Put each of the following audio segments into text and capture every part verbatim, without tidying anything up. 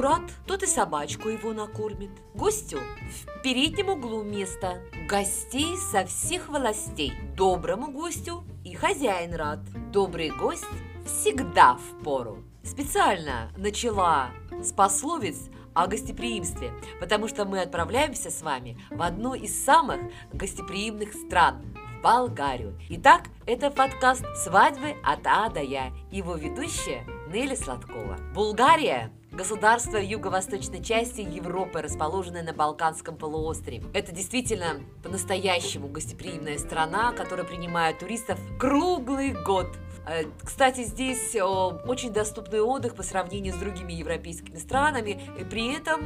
Кто рад, тот и собачку его накормит. Гостю в переднем углу место. Гостей со всех властей. Доброму гостю и хозяин рад. Добрый гость всегда в пору. Специально начала с пословиц о гостеприимстве, потому что мы отправляемся с вами в одну из самых гостеприимных стран – в Болгарию. Итак, это подкаст «Свадьбы от А до Я», его ведущая Нелли Сладкова. Болгария – государство юго-восточной части Европы, расположенное на Балканском полуострове. Это действительно по-настоящему гостеприимная страна, которая принимает туристов круглый год. Кстати, здесь очень доступный отдых по сравнению с другими европейскими странами, и при этом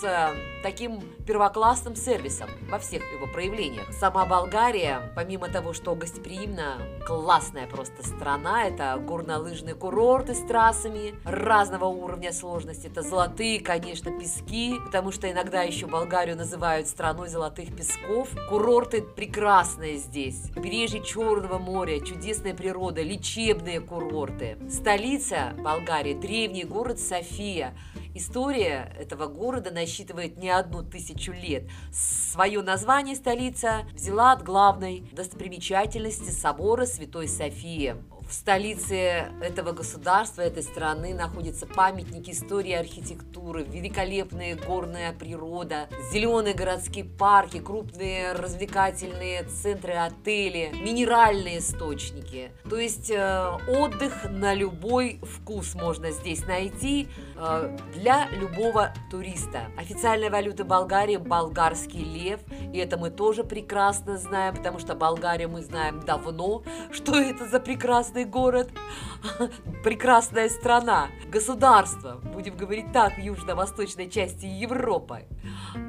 с таким первоклассным сервисом во всех его проявлениях. Сама Болгария, помимо того, что гостеприимна, классная просто страна. Это горнолыжные курорты с трассами разного уровня сложности. Это золотые, конечно, пески, потому что иногда еще Болгарию называют страной золотых песков. Курорты прекрасные здесь. Побережье Черного моря, чудесная природа, лечебные курорты. Столица Болгарии, древний город София. История этого города насчитывает не одну тысячу лет. Свое название столица взяла от главной достопримечательности собора Святой Софии. В столице этого государства, этой страны находятся памятники истории и архитектуры, великолепная горная природа, зеленые городские парки, крупные развлекательные центры, отели, минеральные источники. То есть э, отдых на любой вкус можно здесь найти э, для любого туриста. Официальная валюта Болгарии – болгарский лев, и это мы тоже прекрасно знаем, потому что Болгарию мы знаем давно, что это за прекрасная город, прекрасная страна, государство, будем говорить так, в южно-восточной части Европы.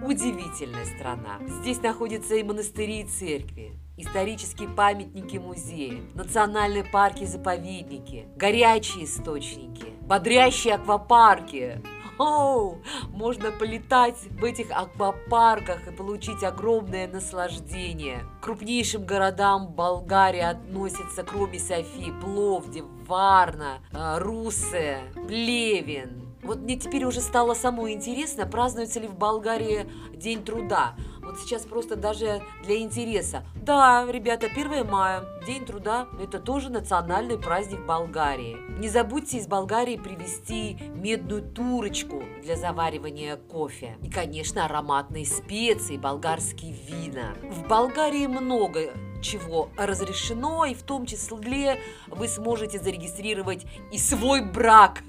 Удивительная страна. Здесь находятся и монастыри, и церкви, исторические памятники, музеи, национальные парки, заповедники, горячие источники, бодрящие аквапарки. Оу, можно полетать в этих аквапарках и получить огромное наслаждение. К крупнейшим городам Болгарии относятся, кроме Софии, Пловдив, Варна, Русе, Плевен. Вот мне теперь уже стало самой интересно, празднуется ли в Болгарии День труда. Вот сейчас просто даже для интереса. Да, ребята, первое мая, День труда, это тоже национальный праздник Болгарии. Не забудьте из Болгарии привезти медную турочку для заваривания кофе. И, конечно, ароматные специи, болгарские вина. В Болгарии много чего разрешено, и в том числе вы сможете зарегистрировать и свой брак.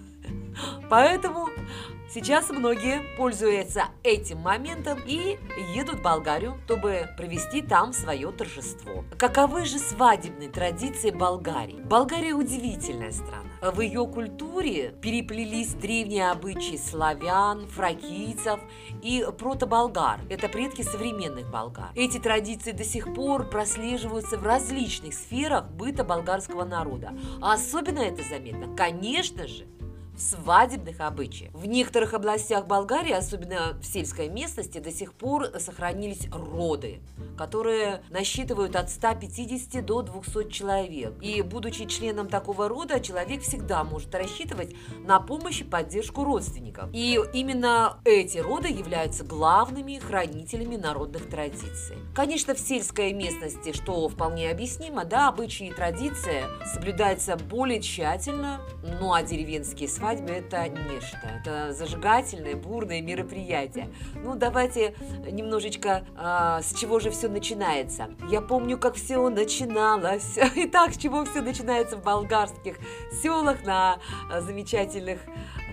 Поэтому сейчас многие пользуются этим моментом и едут в Болгарию, чтобы провести там свое торжество. Каковы же свадебные традиции Болгарии? Болгария удивительная страна. В ее культуре переплелись древние обычаи славян, фракийцев и протоболгар. Это предки современных болгар. Эти традиции до сих пор прослеживаются в различных сферах быта болгарского народа. А особенно это заметно, конечно же, в свадебных обычаях. В некоторых областях Болгарии, особенно в сельской местности, до сих пор сохранились роды, которые насчитывают от ста пятидесяти до двухсот человек. И, будучи членом такого рода, человек всегда может рассчитывать на помощь и поддержку родственников. И именно эти роды являются главными хранителями народных традиций. Конечно, в сельской местности, что вполне объяснимо, да, обычаи и традиции соблюдаются более тщательно, ну а деревенские свадьбы Свадьба – это нечто, это зажигательное, бурное мероприятие. Ну, давайте немножечко, э, с чего же все начинается. Я помню, как все начиналось. Итак, с чего все начинается в болгарских селах на замечательных,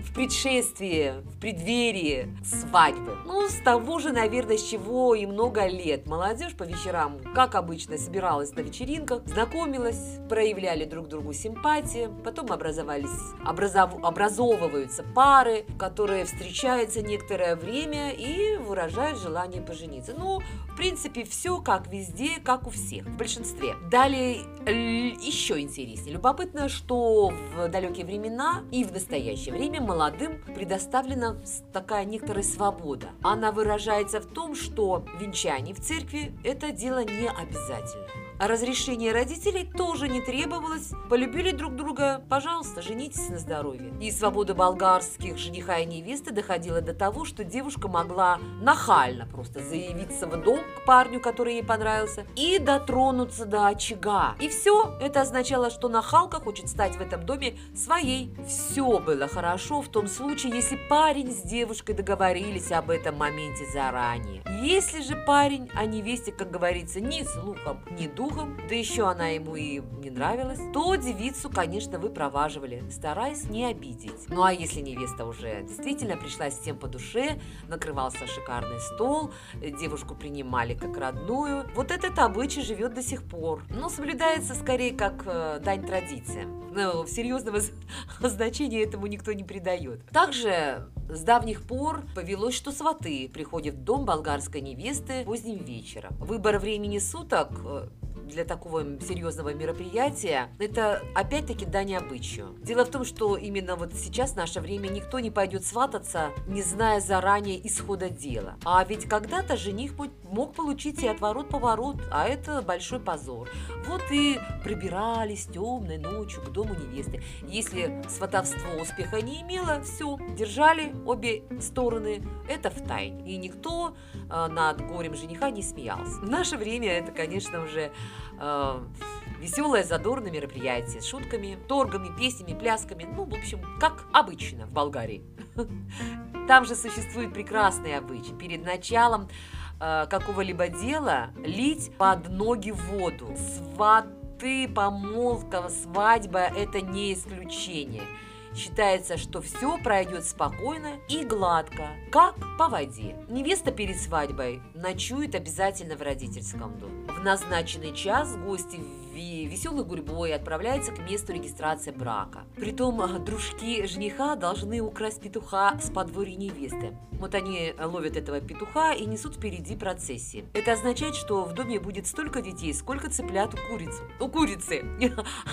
в предшествии, в преддверии свадьбы. Ну, с того же, наверное, с чего и много лет. Молодежь по вечерам, как обычно, собиралась на вечеринках, знакомилась, проявляли друг другу симпатии, потом образовались, образов, образовываются пары, которые встречаются некоторое время и выражают желание пожениться. Ну, в принципе, все как везде, как у всех, в большинстве. Далее, еще интереснее. Любопытно, что в далекие времена и в настоящее время молодым предоставлена такая некоторая свобода. Она выражается в том, что венчание в церкви – это дело не обязательно. А разрешение родителей тоже не требовалось. Полюбили друг друга, пожалуйста, женитесь на здоровье. И свобода болгарских жениха и невесты доходила до того, что девушка могла нахально просто заявиться в дом к парню, который ей понравился, и дотронуться до очага. И все. Это означало, что нахалка хочет стать в этом доме своей. Все было хорошо в том случае, если парень с девушкой договорились об этом моменте заранее. Если же парень о невесте, как говорится, ни слухом, ни духом, да еще она ему и не нравилась, то девицу, конечно, вы проваживали, стараясь не обидеть. Ну а если невеста уже действительно пришла всем по душе, накрывался шикарный стол, девушку принимали как родную, вот этот обычай живет до сих пор, но соблюдается скорее как э, дань традициям. Но серьезного значения этому никто не придает. Также с давних пор повелось, что сваты приходят в дом болгарской невесты поздним вечером. Выбор времени суток для такого серьезного мероприятия – это опять-таки дань обычаю. Дело в том, что именно вот сейчас, в наше время, никто не пойдет свататься, не зная заранее исхода дела. А ведь когда-то жених мог получить и отворот-поворот, а это большой позор. Вот и пробирались темной ночью к дому невесты. Если сватовство успеха не имело, все, держали обе стороны, это втайне. И никто э, над горем жениха не смеялся. В наше время это, конечно, уже... Э, веселое, задорное мероприятие с шутками, торгами, песнями, плясками. Ну, в общем, как обычно в Болгарии. Там же существует прекрасный обычай. Перед началом э, какого-либо дела лить под ноги воду. Сваты, помолвка, свадьба – это не исключение. Считается, что все пройдет спокойно и гладко, как по воде. Невеста перед свадьбой ночует обязательно в родительском доме. В назначенный час гости веселой гурьбой отправляются к месту регистрации брака. Притом дружки жениха должны украсть петуха с подворья невесты. Вот они ловят этого петуха и несут впереди процессии. Это означает, что в доме будет столько детей, сколько цыплят у куриц. У курицы!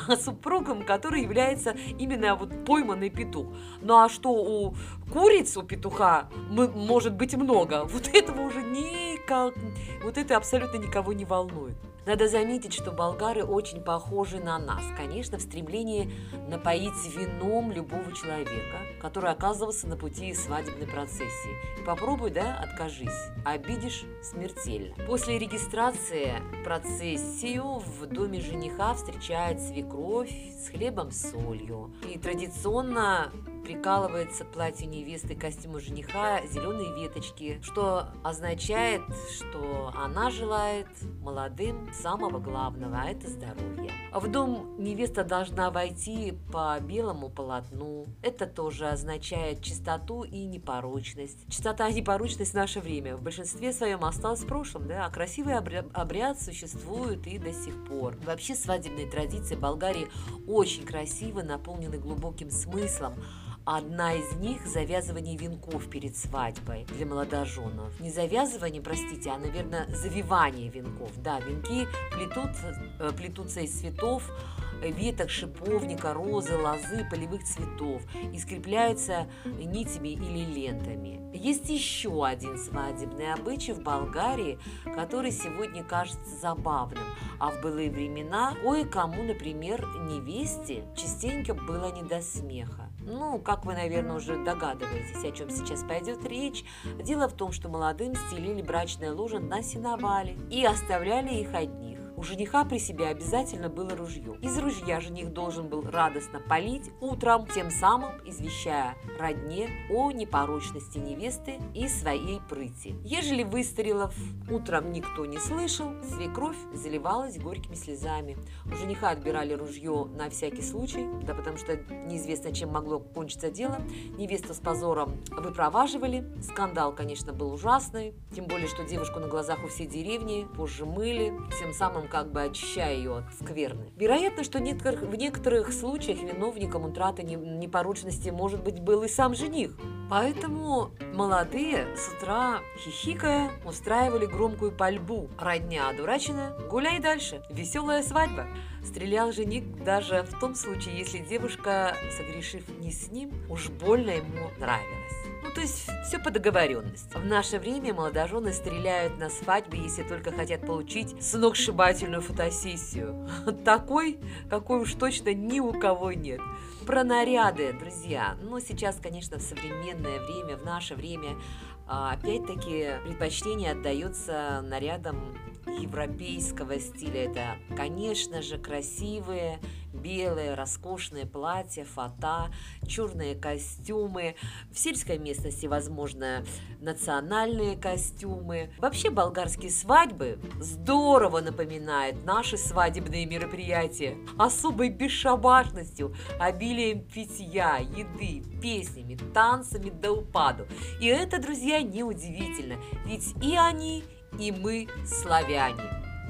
А супругом, который является именно вот пойманным петух. Ну а что у куриц, у петуха, мы, может быть много. Вот этого уже никак, вот это абсолютно никого не волнует. Надо заметить, что болгары очень похожи на нас, конечно, в стремлении напоить вином любого человека, который оказывался на пути свадебной процессии. Попробуй, да, откажись, обидишь смертельно. После регистрации процессию в доме жениха встречает свекровь с хлебом с солью. И традиционно прикалывается к платью невесты, костюму жениха зеленые веточки, что означает, что она желает молодым самого главного, а это здоровье. В дом невеста должна войти по белому полотну. Это тоже означает чистоту и непорочность. Чистота и непорочность в наше время в большинстве своем осталась в прошлом, да? А красивый обряд существует и до сих пор. Вообще свадебные традиции Болгарии очень красиво наполнены глубоким смыслом. Одна из них – завязывание венков перед свадьбой для молодоженов. Не завязывание, простите, а, наверное, завивание венков. Да, венки плетут, плетутся из цветов, веток шиповника, розы, лозы, полевых цветов и скрепляются нитями или лентами. Есть еще один свадебный обычай в Болгарии, который сегодня кажется забавным, а в былые времена кое-кому, например, невесте частенько было не до смеха. Ну, как вы, наверное, уже догадываетесь, о чем сейчас пойдет речь. Дело в том, что молодым стелили брачное ложе на сеновале и оставляли их одних. У жениха при себе обязательно было ружье. Из ружья жених должен был радостно палить утром, тем самым извещая родне о непорочности невесты и своей прыти. Ежели выстрелов утром никто не слышал, свекровь заливалась горькими слезами. У жениха отбирали ружье на всякий случай, да потому что неизвестно, чем могло кончиться дело. Невесту с позором выпроваживали. Скандал, конечно, был ужасный, тем более, что девушку на глазах у всей деревни позже мыли, тем самым как бы очищая ее от скверны. Вероятно, что в некоторых случаях виновником утраты непорочности, может быть, был и сам жених. Поэтому молодые с утра, хихикая, устраивали громкую пальбу. Родня одурачена, гуляй дальше, веселая свадьба. Стрелял жених даже в том случае, если девушка, согрешив не с ним, уж больно ему нравилась. Ну, то есть все по договоренности. В наше время молодожены стреляют на свадьбе, если только хотят получить сногсшибательную фотосессию. Такой, какой уж точно ни у кого нет. Про наряды, друзья. Ну, сейчас, конечно, в современное время, в наше время, опять-таки, предпочтение отдается нарядам европейского стиля. Это, конечно же, красивые белые, роскошные платья, фата, черные костюмы. В сельской местности, возможно, национальные костюмы. Вообще, болгарские свадьбы здорово напоминают наши свадебные мероприятия. Особой бесшабашностью, обилием питья, еды, песнями, танцами до упаду. И это, друзья, неудивительно, ведь и они, и мы славяне.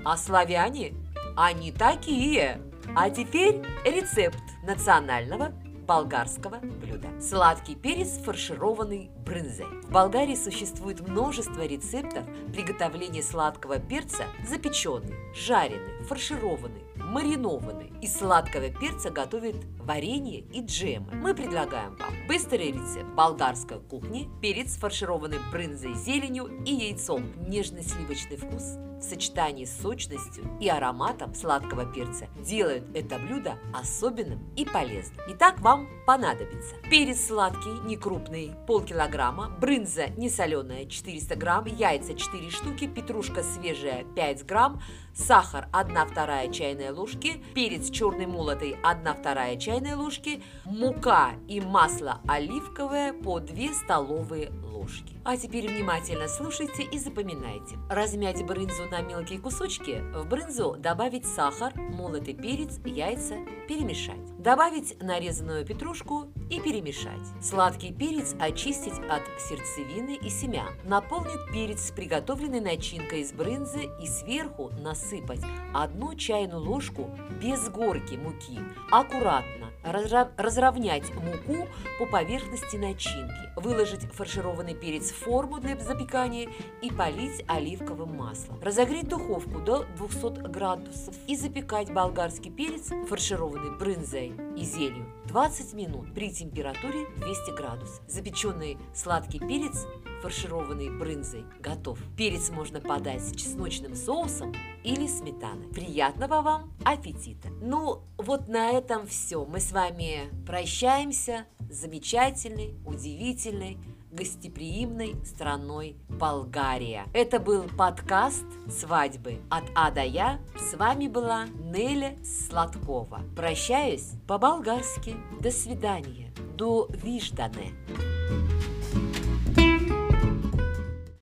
А славяне, они такие. А теперь рецепт национального болгарского блюда. Сладкий перец, фаршированный брынзой. В Болгарии существует множество рецептов приготовления сладкого перца: запеченный, жареный, фаршированный, маринованный. Из сладкого перца готовят варенье и джемы. Мы предлагаем вам быстрый рецепт болгарской кухни: перец, фаршированный брынзой, зеленью и яйцом. Нежный сливочный вкус в сочетании с сочностью и ароматом сладкого перца делают это блюдо особенным и полезным. Итак, вам понадобится перец сладкий, некрупный, полкилограмма, брынза несоленая четыреста грамм, яйца четыре штуки, петрушка свежая пять грамм, сахар одна вторая чайной ложки, перец черный молотый одна вторая чайной ложки, мука и масло оливковое по две столовые ложки. А теперь внимательно слушайте и запоминайте. Размять брынзу на мелкие кусочки, в брынзу добавить сахар, молотый перец, яйца, перемешать. Добавить нарезанную петрушку и перемешать. Сладкий перец очистить от сердцевины и семян. Наполнить перец с приготовленной начинкой из брынзы и сверху насыпать одну чайную ложку без горки муки. Аккуратно разровнять муку по поверхности начинки. Выложить фаршированный перец в форму для запекания и полить оливковым маслом. Разогреть духовку до двухсот градусов и запекать болгарский перец, фаршированный брынзой и зеленью, двадцать минут при температуре двести градусов. Запеченный сладкий перец, фаршированный брынзой, готов. Перец можно подать с чесночным соусом или сметаной. Приятного вам аппетита! Ну, вот на этом все. Мы с вами прощаемся с замечательной, удивительной, гостеприимной страной Болгария. Это был подкаст «Свадьбы от А до Я». С вами была Нелли Сладкова. Прощаюсь по-болгарски. До свидания. До виждане.